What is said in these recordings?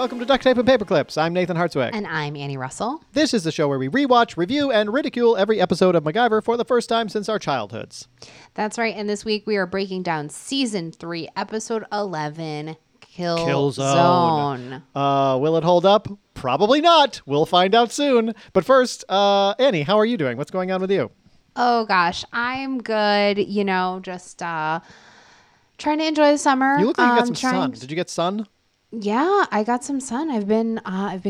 Welcome to Duct Tape and Paperclips. I'm Nathan Hartswick. And I'm Annie Russell. This is the show where we rewatch, review, and ridicule every episode of MacGyver for the first time since our childhoods. That's right. And this week we are breaking down Season 3, Episode 11, Kill Zone. Will it hold up? Probably not. We'll find out soon. But first, Annie, how are you doing? What's going on with you? Oh, gosh. I'm good. You know, just trying to enjoy the summer. You look like you got some sun. Did you get sun? Yeah, I got some sun. I've been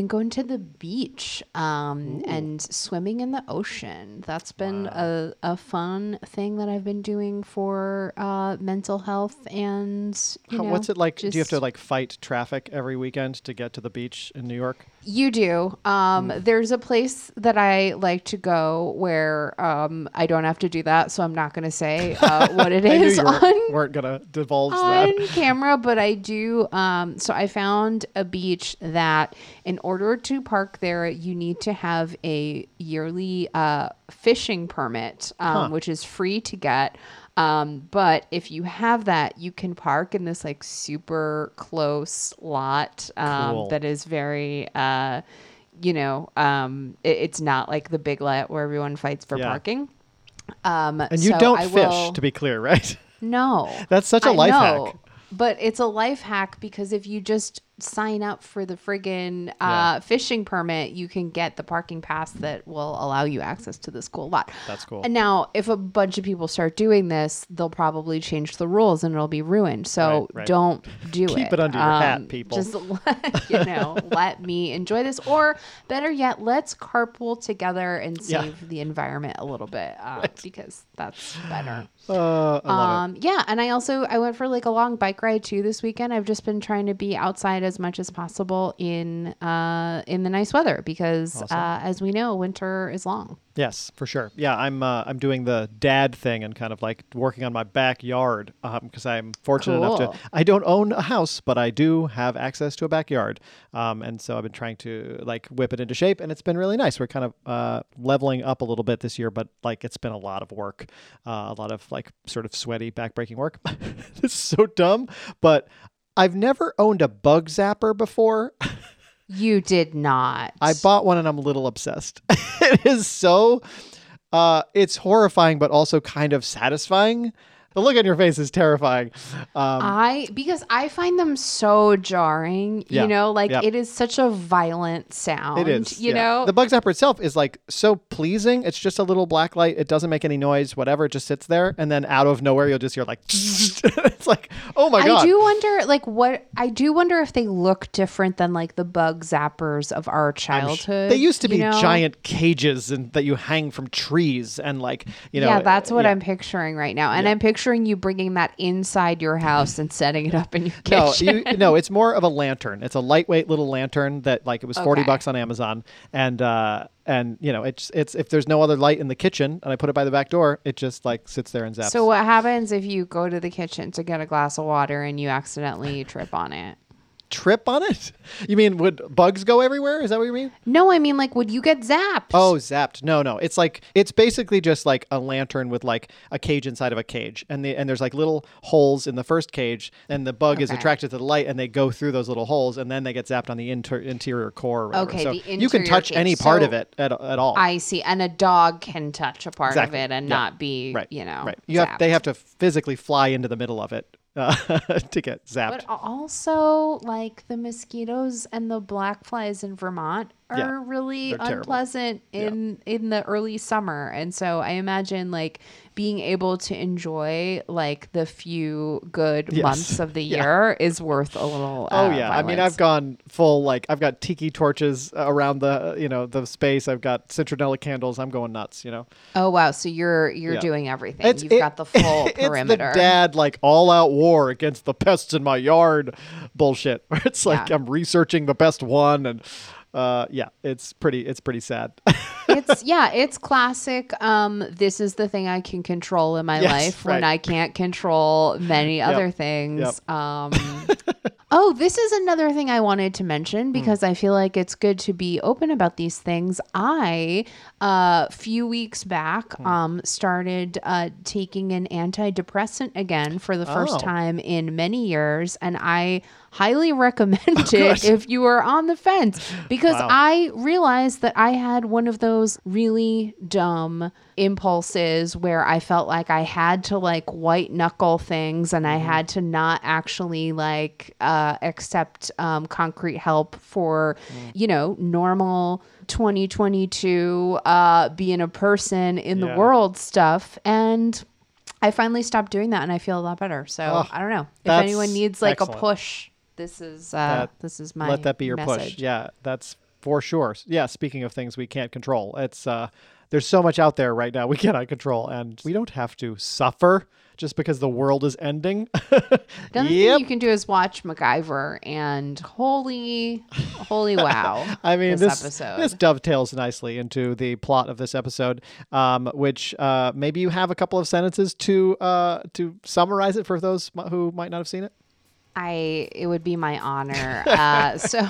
going to the beach and swimming in the ocean. That's been a fun thing that I've been doing for mental health and what's it like? Do you have to like fight traffic every weekend to get to the beach in New York? You do. There's a place that I like to go where I don't have to do that, so I'm not going to say what it is on camera, but I do. So I found a beach that in order to park there, you need to have a yearly fishing permit, which is free to get. But if you have that, you can park in this like super close lot cool. that is very, it's not like the big lot where everyone fights for parking. And you to be clear, right? No. That's such a life hack. But it's a life hack because if you just sign up for the friggin' fishing permit, you can get the parking pass that will allow you access to this cool lot. That's cool. And now, if a bunch of people start doing this, they'll probably change the rules and it'll be ruined. So don't do it. Keep it under your hat, people. Just let me enjoy this. Or better yet, let's carpool together and save the environment a little bit because that's better. I love it. Yeah, and I went for like a long bike ride too this weekend. I've just been trying to be outside as much as possible in the nice weather because awesome. As we know, winter is long. Yes, for sure. Yeah, I'm doing the dad thing and kind of like working on my backyard because I'm fortunate enough to. I don't own a house, but I do have access to a backyard, and so I've been trying to like whip it into shape, and it's been really nice. We're kind of leveling up a little bit this year, but like it's been a lot of work, a lot of like sort of sweaty, back-breaking work. It's so dumb, but I've never owned a bug zapper before. You did not. I bought one and I'm a little obsessed. It is so, it's horrifying, but also kind of satisfying. The look on your face is terrifying. Because I find them so jarring, it is such a violent sound. It is, you know? The bug zapper itself is like so pleasing. It's just a little black light. It doesn't make any noise, whatever. It just sits there. And then out of nowhere, you'll just hear like, it's like, oh my God. I do wonder if they look different than like the bug zappers of our childhood. They used to be giant cages and that you hang from trees and like, Yeah, that's what I'm picturing right now. And I'm picturing you bringing that inside your house and setting it up in your kitchen. No, it's more of a lantern. It's a lightweight little lantern that like it was $40 on Amazon. And it's if there's no other light in the kitchen and I put it by the back door, it just like sits there and zaps. So what happens if you go to the kitchen to get a glass of water and you accidentally trip on it? Trip on it? You mean would bugs go everywhere? Is that what you mean? No, I mean like would you get zapped? Oh, zapped. No. It's like it's basically just like a lantern with like a cage inside of a cage. And there's like little holes in the first cage and the bug is attracted to the light and they go through those little holes and then they get zapped on the interior core. Or whatever. Okay, so you can touch any part of it at all. I see. And a dog can touch a part of it and not be, Right. They have to physically fly into the middle of it. To get zapped. But also, like, the mosquitoes and the black flies in Vermont are really unpleasant in the early summer. And so I imagine, like, being able to enjoy, like, the few good months of the year is worth a little violence. I mean, I've gone full, like, I've got tiki torches around the, the space. I've got citronella candles. I'm going nuts, Oh, wow. So you're doing everything. You've got the full perimeter. It's the dad, like, all-out war against the pests in my yard bullshit. Where it's like I'm researching the best one and Yeah, it's pretty sad. It's classic. This is the thing I can control in my life when I can't control many other things. Oh, this is another thing I wanted to mention because I feel like it's good to be open about these things. I, a few weeks back, started taking an antidepressant again for the first time in many years. And I highly recommend it if you are on the fence because I realized that I had one of those really dumb impulses where I felt like I had to like white knuckle things and I had to not actually like accept concrete help for, you know, normal 2022 being a person in the world stuff. And I finally stopped doing that and I feel a lot better. So I don't know if anyone needs like a push. This is my let that be your message. Push. Yeah, that's for sure. Yeah. Speaking of things we can't control, it's there's so much out there right now we cannot control, and we don't have to suffer just because the world is ending. Another thing you can do is watch MacGyver, and holy wow. I mean, this dovetails nicely into the plot of this episode, which maybe you have a couple of sentences to summarize it for those who might not have seen it. It would be my honor. So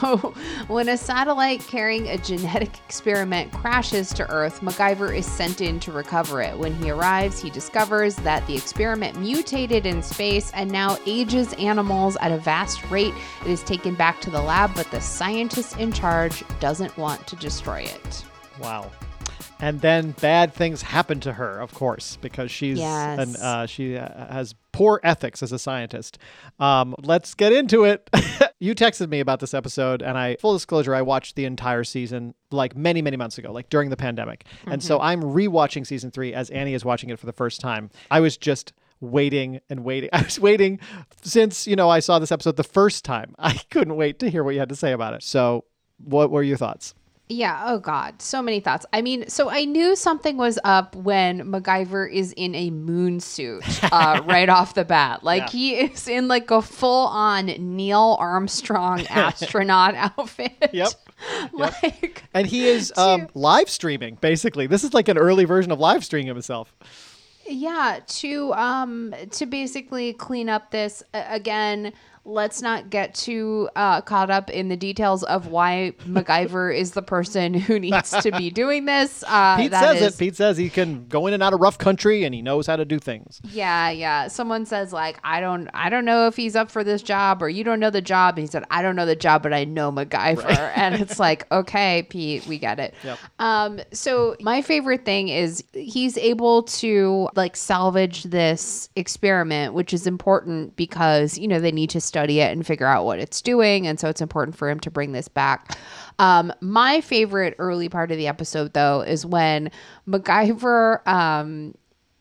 when a satellite carrying a genetic experiment crashes to Earth, MacGyver is sent in to recover it. When he arrives, he discovers that the experiment mutated in space and now ages animals at a vast rate. It is taken back to the lab, but the scientist in charge doesn't want to destroy it. Wow. And then bad things happen to her, of course, because she has poor ethics as a scientist. Let's get into it. You texted me about this episode, and full disclosure, I watched the entire season like many, many months ago, like during the pandemic. Mm-hmm. And so I'm rewatching season 3 as Annie is watching it for the first time. I was just waiting. I was waiting since, you know, I saw this episode the first time. I couldn't wait to hear what you had to say about it. So what were your thoughts? Yeah. Oh, God. So many thoughts. I mean, so I knew something was up when MacGyver is in a moon suit right off the bat. Like he is in like a full on Neil Armstrong astronaut outfit. Yep. And he is live streaming, basically. This is like an early version of live streaming himself. Yeah. To basically clean up this again. Let's not get too caught up in the details of why MacGyver is the person who needs to be doing this. Pete says he can go in and out of rough country and he knows how to do things. Yeah, yeah. Someone says like, I don't know if he's up for this job or you don't know the job. And he said, I don't know the job, but I know MacGyver. Right. And it's like, okay, Pete, we get it. Yep. So my favorite thing is he's able to like salvage this experiment, which is important because, you know, they need to study it and figure out what it's doing. And so it's important for him to bring this back. My favorite early part of the episode, though, is when MacGyver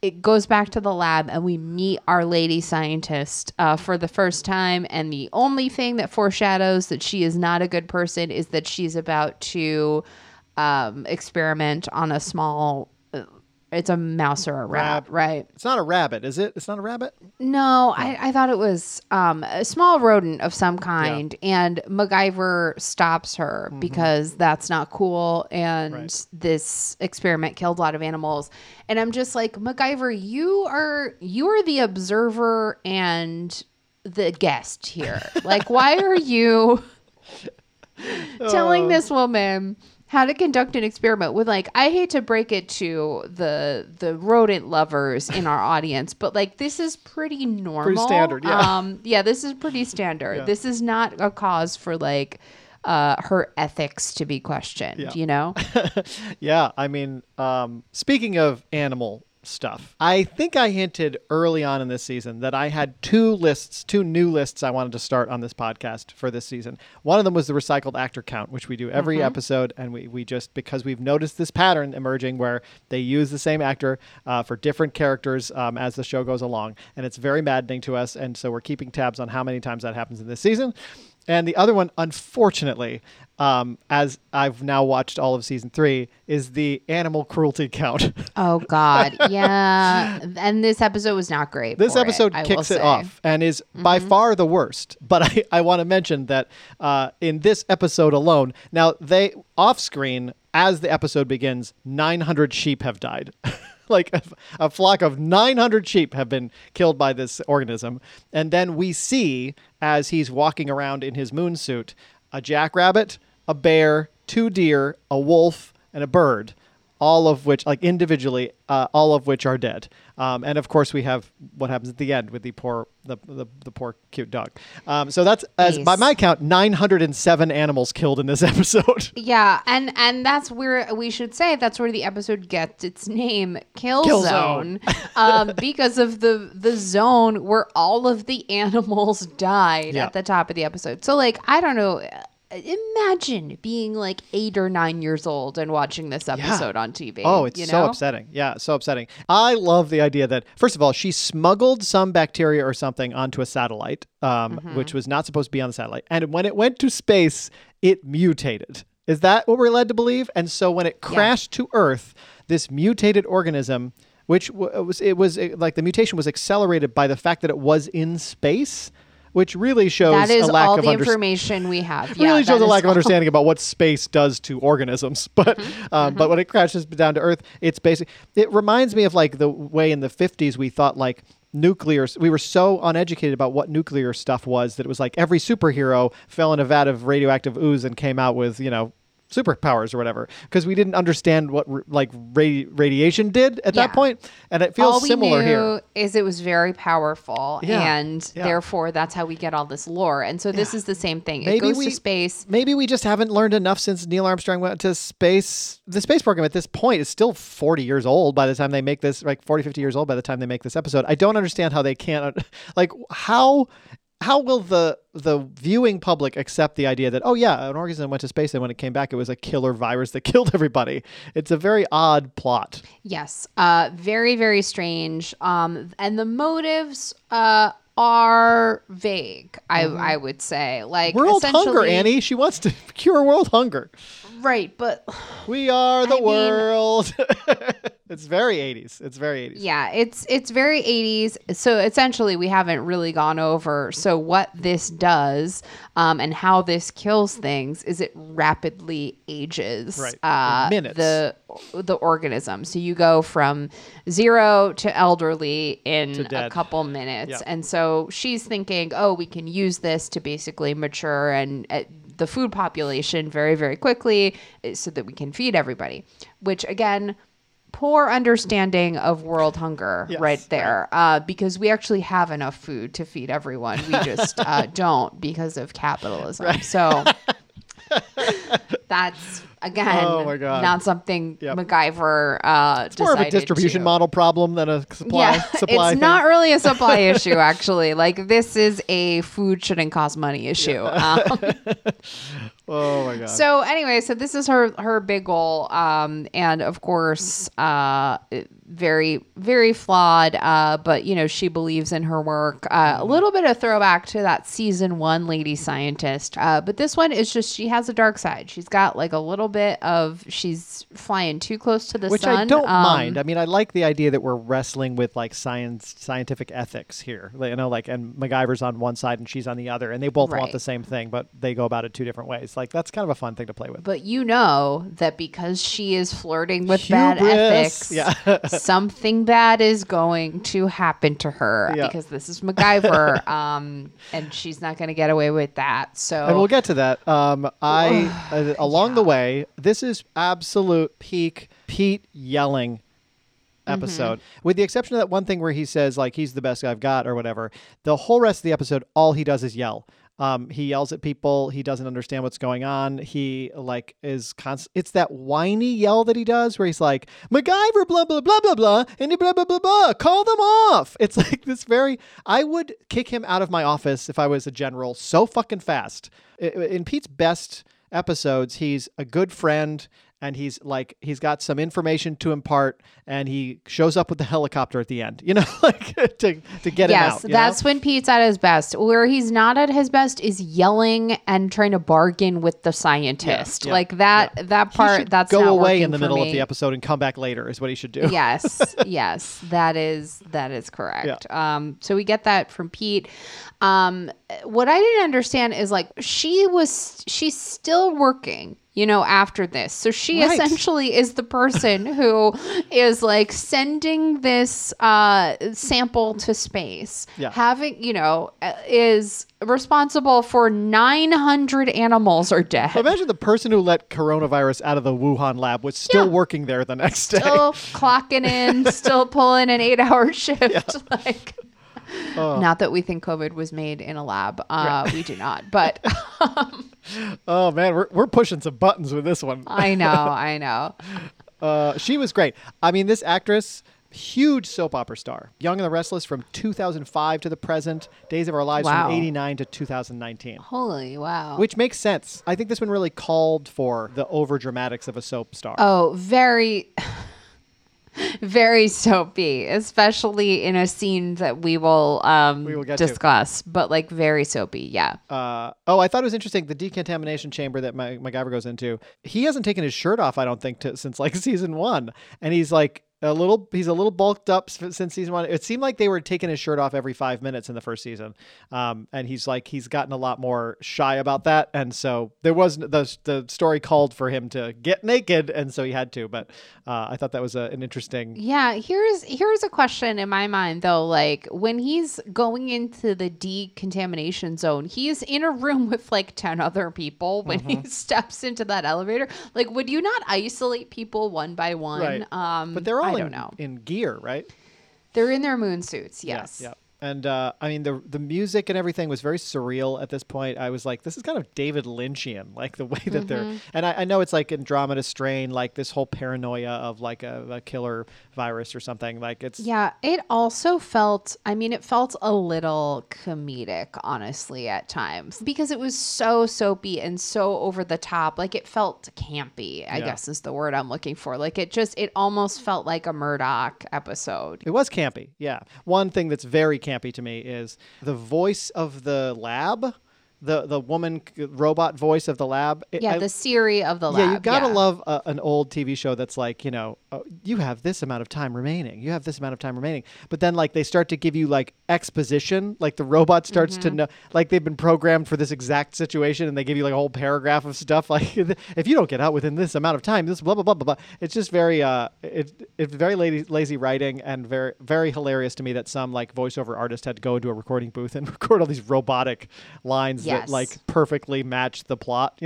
it goes back to the lab and we meet our lady scientist for the first time. And the only thing that foreshadows that she is not a good person is that she's about to experiment on a small... It's a mouse or a rat, right? It's not a rabbit, is it? It's not a rabbit? No. I thought it was a small rodent of some kind. Yeah. And MacGyver stops her because that's not cool. And this experiment killed a lot of animals. And I'm just like, MacGyver, you are the observer and the guest here. Like, why are you telling this woman how to conduct an experiment with, like, I hate to break it to the rodent lovers in our audience, but like this is pretty normal. Pretty standard, yeah. This is pretty standard. Yeah. This is not a cause for like her ethics to be questioned, you know? Yeah, I mean, speaking of animal stuff, I think I hinted early on in this season that I had two new lists I wanted to start on this podcast for this season. One of them was the recycled actor count, which we do every episode, and we just, because we've noticed this pattern emerging where they use the same actor for different characters as the show goes along, and it's very maddening to us, and so we're keeping tabs on how many times that happens in this season. And the other one, unfortunately, as I've now watched all of season 3, is the animal cruelty count. Oh, God. Yeah. And this episode was not great. This episode kicks it off and is by far the worst. But I want to mention that in this episode alone, now they off screen, as the episode begins, 900 sheep have died. Like a flock of 900 sheep have been killed by this organism. And then we see, as he's walking around in his moon suit, a jackrabbit, a bear, 2 deer, a wolf, and a bird, all of which, like individually, all of which are dead. And of course, we have what happens at the end with the poor cute dog. So that's, as by my count, 907 animals killed in this episode. Yeah, and that's where we should say that's where the episode gets its name, Kill Zone. Because of the zone where all of the animals died at the top of the episode. So like, I don't know. Imagine being like 8 or 9 years old and watching this episode on TV. Oh, it's so upsetting. Yeah, so upsetting. I love the idea that, first of all, she smuggled some bacteria or something onto a satellite, which was not supposed to be on the satellite. And when it went to space, it mutated. Is that what we're led to believe? And so when it crashed to Earth, this mutated organism, which was the mutation was accelerated by the fact that it was in space, which really shows a lack of understanding about what space does to organisms. But but when it crashes down to Earth, it's basically, it reminds me of like the way in the 50s we thought like nuclear, we were so uneducated about what nuclear stuff was that it was like every superhero fell in a vat of radioactive ooze and came out with, you know, superpowers or whatever, because we didn't understand what radiation did at that point. And it feels similar here. All we knew is it was very powerful, and therefore that's how we get all this lore. And so this is the same thing. Maybe it goes to space. Maybe we just haven't learned enough since Neil Armstrong went to space. The space program at this point is still 40 years old by the time they make this, like 40, 50 years old by the time they make this episode. I don't understand how they can't, like how will the viewing public accept the idea that, oh yeah, an organism went to space and when it came back, it was a killer virus that killed everybody? It's a very odd plot. Yes. Very, very strange. And the motives are vague, I would say. Like world hunger, Annie. She wants to cure world hunger. Right, but... We are the world. It's very 80s. Yeah, it's very 80s. So essentially, we haven't really gone over. So what this does and how this kills things is it rapidly ages the organism. So you go from 0 to elderly in a couple minutes. Yeah. And so she's thinking, oh, we can use this to basically mature and... the food population very, very quickly so that we can feed everybody, which again, poor understanding of world hunger right there, because we actually have enough food to feed everyone. We just don't because of capitalism. Right. So that's, again, not something MacGyver it's decided more of a distribution model problem than a supply it's not really a supply issue, actually. Like, this is a food shouldn't cost money issue. Yeah. Oh, my God. So, anyway, so this is her big goal. And, of course, very, very flawed. But, you know, she believes in her work. A little bit of throwback to that season 1 lady scientist. But this one is just, she has a dark side. She's got, like, a little bit of, she's flying too close to the sun. Which I don't mind. I mean, I like the idea that we're wrestling with, like, scientific ethics here. You know, like, and MacGyver's on one side and she's on the other. And they both want the same thing, but they go about it 2 different ways. Like, that's kind of a fun thing to play with. But you know that because she is flirting with bad ethics, something bad is going to happen to her because this is MacGyver, and she's not going to get away with that. So, and we'll get to that. Along the way, this is absolute peak Pete yelling episode, with the exception of that one thing where he says like he's the best I've got or whatever. The whole rest of the episode, all he does is yell. He yells at people. He doesn't understand what's going on. He like is constant. It's that whiny yell that he does where he's like, MacGyver, blah, blah, blah, blah, blah, and blah, blah, blah, blah, call them off. It's like this very, I would kick him out of my office if I was a general so fucking fast. In Pete's best episodes, he's a good friend and he's got some information to impart, and he shows up with the helicopter at the end, to get him out. Yes, that's when Pete's at his best. Where he's not at his best is yelling and trying to bargain with the scientist. Yeah, like that, yeah. That part, that's not working for me. Go away in the middle of the episode and come back later is what he should do. Yes, yes, that is correct. Yeah. So we get that from Pete. What I didn't understand is she's still working, after this. So she essentially is the person who is sending this sample to space, having, is responsible for 900 animals are dead. Well, imagine the person who let coronavirus out of the Wuhan lab was still working there the next day. Still clocking in, still pulling an 8-hour shift. Yeah. Not that we think COVID was made in a lab. We do not. But oh man, we're pushing some buttons with this one. I know. She was great. I mean, this actress, huge soap opera star, Young and the Restless from 2005 to the present, Days of Our Lives from 89 to 2019. Holy wow. Which makes sense. I think this one really called for the over dramatics of a soap star. Oh, very very soapy, especially in a scene that we will discuss, but very soapy. Yeah. I thought it was interesting. The decontamination chamber that MacGyver goes into, he hasn't taken his shirt off, I don't think, since season one. And he's he's a little bulked up since season one. It seemed like they were taking his shirt off every 5 minutes in the first season. And he's gotten a lot more shy about that. And so there wasn't, the story called for him to get naked. And so he had to, but I thought that was an interesting. Yeah. Here's a question in my mind though. When he's going into the decontamination zone, he's in a room with 10 other people when he steps into that elevator. Would you not isolate people one by one? Right. But they're all in gear, right? They're in their moon suits, yes. Yeah. And the music and everything was very surreal at this point. I was this is kind of David Lynchian, the way that they're. And I know it's Andromeda Strain, this whole paranoia of a killer virus or something. Yeah, it also felt. I mean, it felt a little comedic, honestly, at times because it was so soapy and so over the top. It felt campy, I guess is the word I'm looking for. It almost felt like a Murdoch episode. It was campy. Yeah, one thing that's very campy to me is the voice of the lab, the woman robot voice of the lab. The Siri of the lab. Yeah, you gotta love an old TV show that's you have this amount of time remaining. You have this amount of time remaining. But then they start to give you exposition. The robot starts to know they've been programmed for this exact situation, and they give you a whole paragraph of stuff. If you don't get out within this amount of time, this blah blah blah blah blah. It's just very it's very lazy writing, and very very hilarious to me that some voiceover artist had to go into a recording booth and record all these robotic lines. Yeah. Yes. That perfectly matched the plot,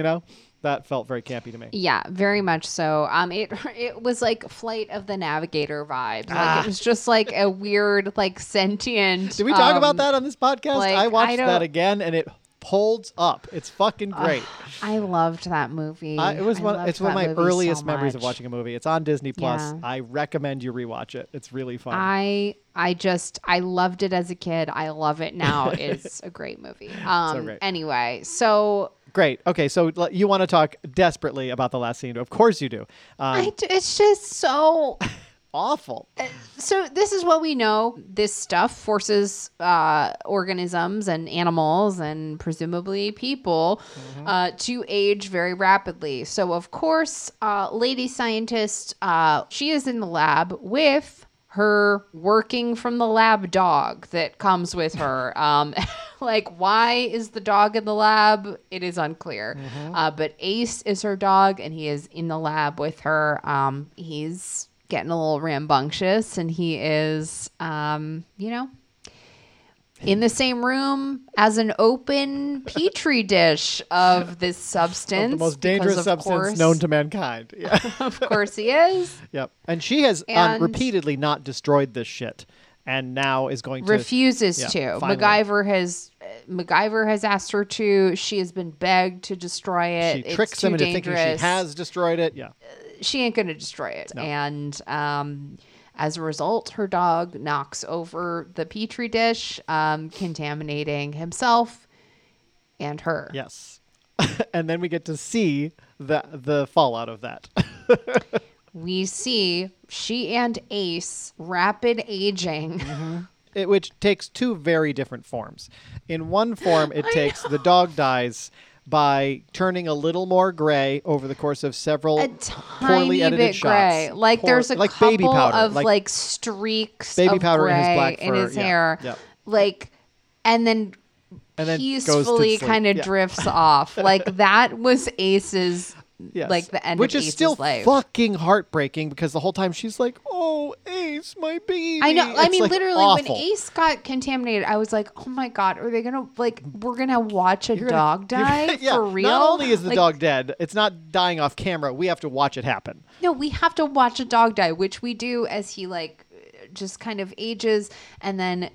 That felt very campy to me. Yeah, very much so. It was Flight of the Navigator vibes. It was just a weird sentient. Did we talk about that on this podcast? I watched that again, and it holds up. It's fucking great. I loved that movie. It's one of my earliest memories of watching a movie. It's on Disney Plus. Yeah. I recommend you rewatch it. It's really fun. I loved it as a kid. I love it now. It's a great movie. So great. Anyway, so great. Okay, so you want to talk desperately about the last scene? Of course you do. It's just so awful. So this is what we know. This stuff forces organisms and animals and presumably people to age very rapidly. So of course, lady scientist, she is in the lab with her working from the lab dog that comes with her. Why is the dog in the lab? It is unclear. But Ace is her dog, and he is in the lab with her. He's getting a little rambunctious, and he is, in the same room as an open petri dish of this substance. The most dangerous substance known to mankind. Yeah. Of course he is. Yep. And she has repeatedly not destroyed this shit, and now is going to refuses to. MacGyver has asked her to. She has been begged to destroy it. She tricks him into thinking she has destroyed it. Yeah. She ain't going to destroy it. No. And as a result, her dog knocks over the petri dish, contaminating himself and her. Yes. And then we get to see the fallout of that. We see she and Ace rapid aging. Mm-hmm. Which takes two very different forms. In one form, it takes the dog dies by turning a little more gray over the course of several poorly edited shots. Gray. Like there's a couple baby powder, of like streaks baby of powder gray in his black fur, in his hair. Yeah. Like, and then peacefully kind of drifts off. Like that was Ace's. Yes. Like the end which of is Ace's still life. Fucking heartbreaking because the whole time she's like, "Oh, Ace, my baby." I know. I mean, like literally, awful. When Ace got contaminated, I was like, "Oh my god, are they gonna like? We're gonna watch a dog die for real?" Not only is the dog dead, it's not dying off camera. We have to watch it happen. No, we have to watch a dog die, which we do as he like just kind of ages and then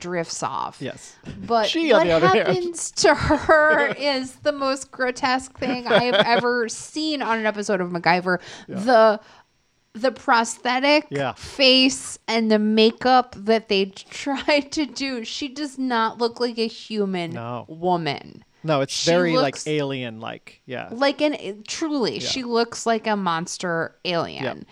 drifts off. Yes, but she, what happens to her is the most grotesque thing I have ever seen on an episode of MacGyver. Yeah. The prosthetic face and the makeup that they tried to do. She does not look like a human woman. No, it's very looks, like alien-like. Yeah, like she looks like a monster alien. Yep.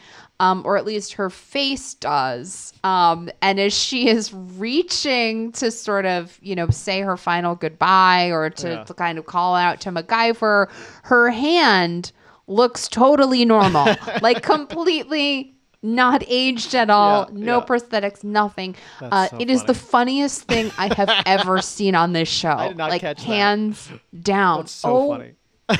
Or at least her face does. And as she is reaching to sort of, say her final goodbye or to kind of call out to MacGyver, her hand looks totally normal, like completely not aged at all. No prosthetics, nothing. It is the funniest thing I have ever seen on this show. I did not catch that. Hands down. That's so funny.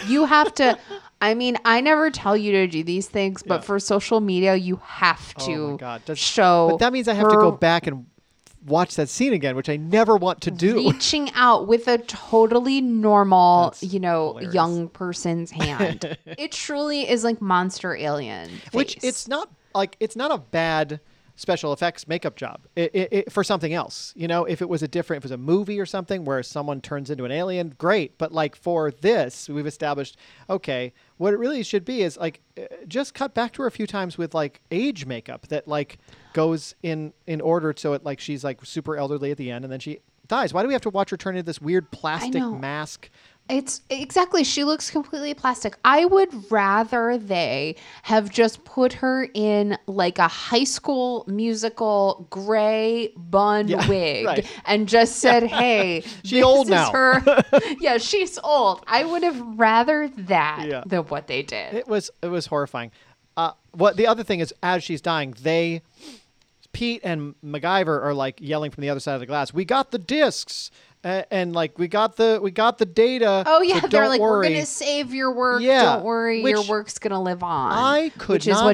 You have to... I mean, I never tell you to do these things, but for social media, you have to show. But that means I have to go back and watch that scene again, which I never want to do. Reaching out with a totally normal, hilarious. Young person's hand. It truly is like monster alien face. Which it's not a bad special effects makeup job for something else. If it was if it was a movie or something where someone turns into an alien, great. But like for this, we've established, okay, what it really should be is like just cut back to her a few times with like age makeup that like goes in order. So it like, she's like super elderly at the end and then she dies. Why do we have to watch her turn into this weird plastic mask? It's exactly. She looks completely plastic. I would rather they have just put her in like a High School Musical gray bun wig and just said, "Hey, she's old now." Her. Yeah, she's old. I would have rather that than what they did. It was horrifying. What the other thing is, as she's dying, Pete and MacGyver are like yelling from the other side of the glass. We got the discs. And like we got the data. Oh yeah, so they're like, worry. We're gonna save your work. Yeah, don't worry, your work's gonna live on.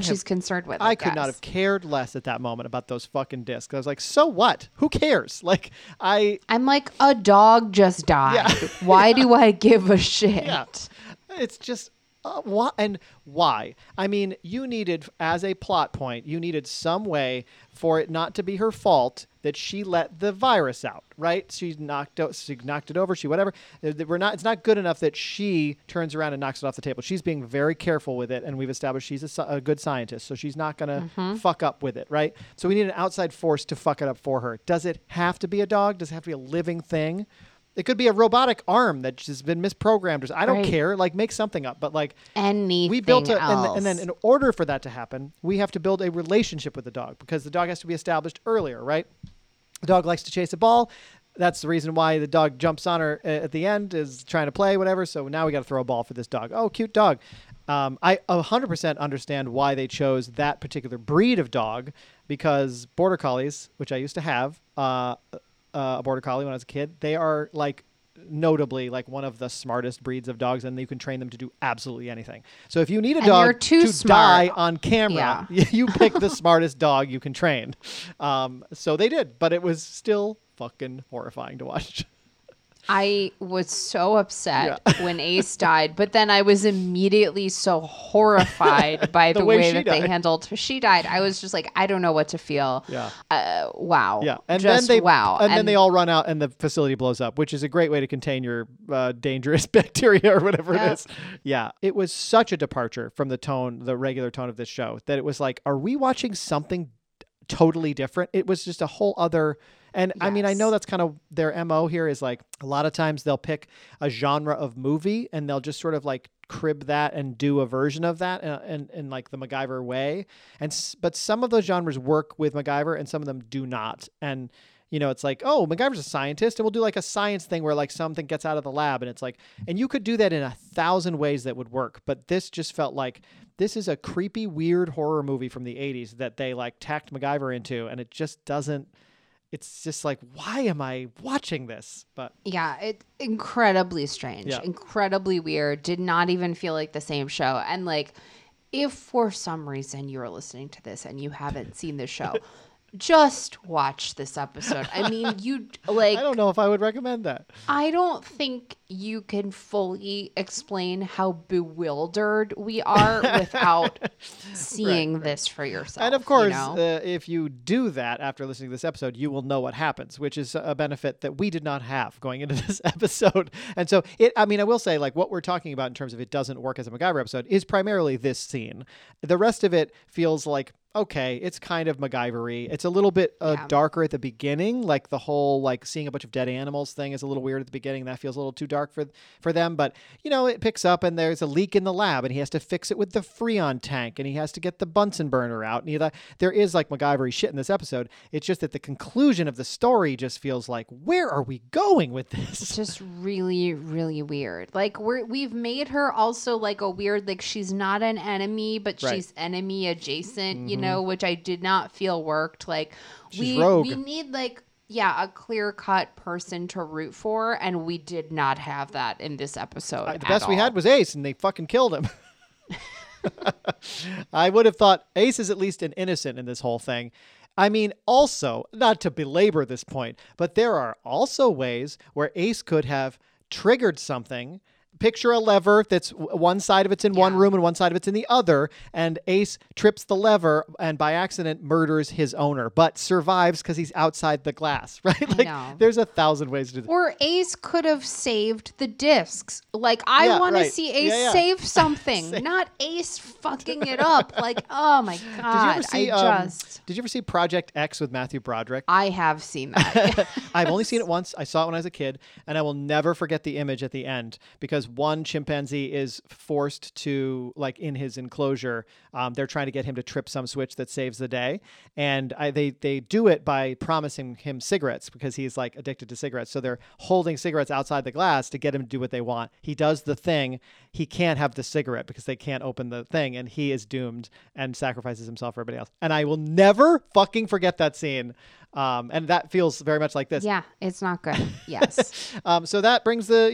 She's concerned with. I could not have cared less at that moment about those fucking discs. I was like, so what? Who cares? Like I'm like, a dog just died. Yeah. Why do I give a shit? Yeah. It's just why? I mean, you needed as a plot point, some way for it not to be her fault that she let the virus out, right? She knocked it over. She whatever. It's not good enough that she turns around and knocks it off the table. She's being very careful with it, and we've established she's a good scientist, so she's not going to fuck up with it, right? So we need an outside force to fuck it up for her. Does it have to be a dog? Does it have to be a living thing? It could be a robotic arm that has been misprogrammed. I don't care. Like, make something up. But like, anything we built else. And then in order for that to happen, we have to build a relationship with the dog because the dog has to be established earlier, right? The dog likes to chase a ball. That's the reason why the dog jumps on her at the end, is trying to play, whatever. So now we got to throw a ball for this dog. Oh, cute dog. I 100% understand why they chose that particular breed of dog because Border Collies, which I used to have, a Border Collie when I was a kid, they are like notably like one of the smartest breeds of dogs, and you can train them to do absolutely anything. So if you need a dog to die on camera, you pick the smartest dog you can train. So they did, but it was still fucking horrifying to watch. I was so upset when Ace died, but then I was immediately so horrified by the way that they handled her. She died. I was just like, I don't know what to feel. Yeah. Wow. Yeah. And just then wow. And then they all run out and the facility blows up, which is a great way to contain your dangerous bacteria or whatever it is. Yeah. It was such a departure from the regular tone of this show that it was like, are we watching something totally different? It was just a whole other And yes. I mean, I know that's kind of their MO here is like a lot of times they'll pick a genre of movie and they'll just sort of like crib that and do a version of that in like the MacGyver way. But some of those genres work with MacGyver and some of them do not. And, you know, it's like, oh, MacGyver's a scientist and we'll do like a science thing where like something gets out of the lab. And it's like, and you could do that in 1,000 ways that would work. But this just felt like this is a creepy, weird horror movie from the 80s that they like tacked MacGyver into. And it just doesn't. It's just like, why am I watching this? But yeah, it's incredibly strange, incredibly weird. Did not even feel like the same show. And like, if for some reason you're listening to this and you haven't seen the show, just watch this episode. I mean, you like, I don't know if I would recommend that. I don't think you can fully explain how bewildered we are without seeing this for yourself. And of course, you know? If you do that after listening to this episode, you will know what happens, which is a benefit that we did not have going into this episode. And so I will say like what we're talking about in terms of it doesn't work as a MacGyver episode is primarily this scene. The rest of it feels like, okay, it's kind of MacGyvery. It's a little bit darker at the beginning. Like the whole like seeing a bunch of dead animals thing is a little weird at the beginning. That feels a little too dark for them, but you know, it picks up and there's a leak in the lab and he has to fix it with the Freon tank and he has to get the Bunsen burner out. And there is like MacGyvery shit in this episode. It's just that the conclusion of the story just feels like, where are we going with this? It's just really, really weird. Like we've made her also like a weird, like she's not an enemy, but she's enemy adjacent, mm-hmm. you know, which I did not feel worked. Like we need like, yeah, a clear-cut person to root for, and we did not have that in this episode. The best we had was Ace, and they fucking killed him. I would have thought Ace is at least an innocent in this whole thing. I mean, also, not to belabor this point, but there are also ways where Ace could have triggered something. Picture a lever that's one side of it's in one room and one side of it's in the other, and Ace trips the lever and by accident murders his owner, but survives because he's outside the glass, right? Like there's 1,000 ways to do that. Or Ace could have saved the discs. Like I want to see Ace save something, not Ace fucking it up. Like, oh my God. Did you ever see Project X with Matthew Broderick? I have seen that. I've only seen it once. I saw it when I was a kid, and I will never forget the image at the end because one chimpanzee is forced to, like, in his enclosure, they're trying to get him to trip some switch that saves the day. And they do it by promising him cigarettes because he's, like, addicted to cigarettes. So they're holding cigarettes outside the glass to get him to do what they want. He does the thing. He can't have the cigarette because they can't open the thing. And he is doomed and sacrifices himself for everybody else. And I will never fucking forget that scene. And that feels very much like this. Yeah, it's not good. Yes. So that brings the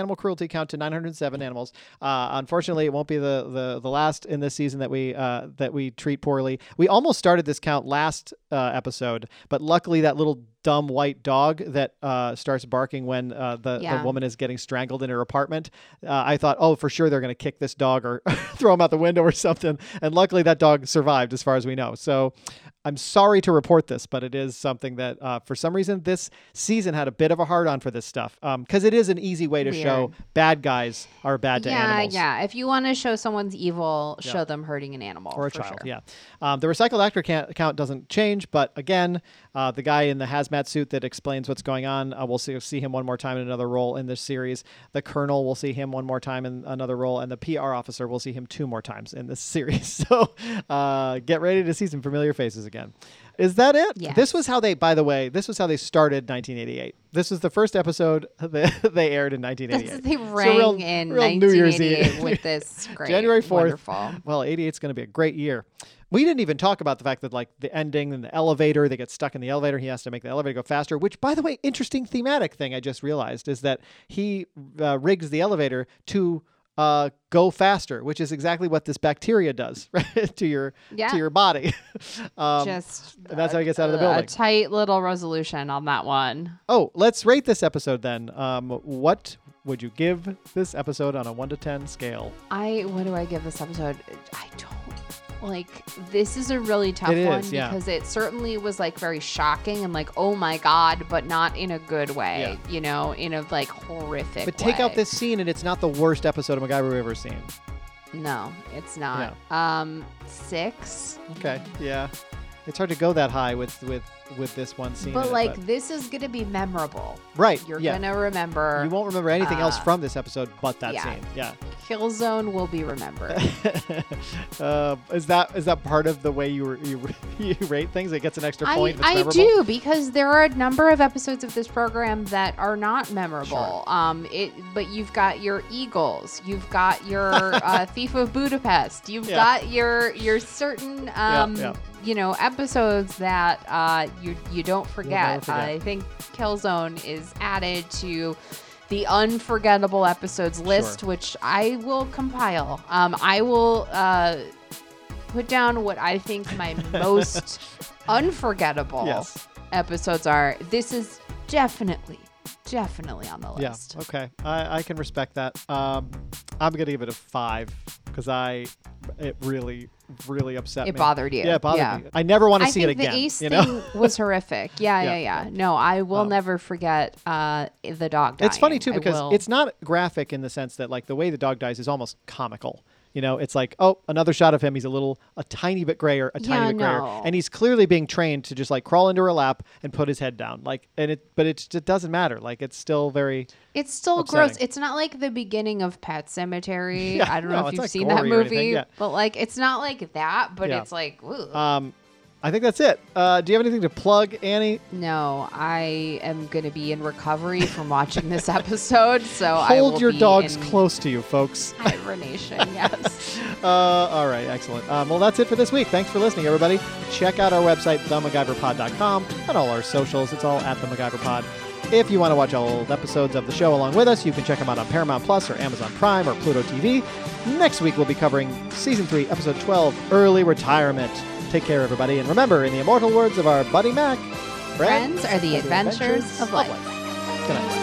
animal cruelty count to 907 animals. Unfortunately, it won't be the last in this season that we treat poorly. We almost started this count last episode, but luckily that little dumb white dog that starts barking when the woman is getting strangled in her apartment. I thought, oh, for sure they're going to kick this dog or throw him out the window or something. And luckily that dog survived as far as we know. So I'm sorry to report this, but it is something that for some reason this season had a bit of a hard on for this stuff because it is an easy way to show bad guys are bad to animals. Yeah, if you want to show someone's evil, show them hurting an animal. Or a child, the recycled actor count doesn't change, but again, the guy in the hazmat suit that explains what's going on, we'll see him one more time in another role in this series. The colonel, we'll see him one more time in another role, and the PR officer, we'll see him 2 more times in this series. So get ready to see some familiar faces again. Is that it? Yes. This was how they started 1988. This was the first episode they aired in 1988. They rang real 1988 New Year's Eve with this. Great. January 4th. Wonderful. Well, 88's going to be a great year. We didn't even talk about the fact that, like, the ending and the elevator, they get stuck in the elevator. He has to make the elevator go faster, which, by the way, interesting thematic thing I just realized is that he rigs the elevator to go faster, which is exactly what this bacteria does, right? to your body. That's how he gets out of the building. A tight little resolution on that one. Oh, let's rate this episode then. What would you give this episode on a 1 to 10 scale? What do I give this episode? I don't this is a really tough one because it certainly was like very shocking and like, oh my God, but not in a good way, you know, in a like horrific way. But take out this scene and it's not the worst episode of MacGyver we've ever seen. No, it's not. 6. Okay. Yeah. it's hard to go that high with this one scene. But like, this is going to be memorable. Right. You're going to remember. You won't remember anything else from this episode but that scene. Yeah. Kill Zone will be remembered. Is that part of the way you rate things? It gets an extra point. I do, because there are a number of episodes of this program that are not memorable. Sure. But you've got your Eagles. You've got your Thief of Budapest. You've got your certain... you know, episodes that you don't forget. I think Kill Zone is added to the unforgettable episodes list, which I will compile. I will put down what I think my most unforgettable episodes are. This is definitely on the list. Yeah, okay. I can respect that. I'm going to give it a 5 because it really upset me. It bothered you. Yeah, it bothered me. I never want to see it again. I think the Ace thing was horrific. Yeah. No, I will never forget the dog dying. It's funny, too, because it's not graphic in the sense that, like, the way the dog dies is almost comical. You know, it's like, oh, another shot of him. He's a tiny bit grayer. And he's clearly being trained to just, like, crawl into her lap and put his head down. Like, but it doesn't matter. Like, it's still very... It's still upsetting. Gross. It's not like the beginning of Pet Sematary. Yeah, I don't know if you've seen that movie, but, like, it's not like that, but it's like, ooh. I think that's it. Do you have anything to plug, Annie? No, I am going to be in recovery from watching this episode, so hold your dogs close to you, folks. Hibernation, yes. All right, excellent. Well, that's it for this week. Thanks for listening, everybody. Check out our website, TheMacGyverPod.com, and all our socials. It's all at TheMacGyverPod. If you want to watch old episodes of the show along with us, you can check them out on Paramount Plus or Amazon Prime or Pluto TV. Next week, we'll be covering Season 3, Episode 12, Early Retirement. Take care, everybody. And remember, in the immortal words of our buddy Mac, friends are the adventures of life. Good night.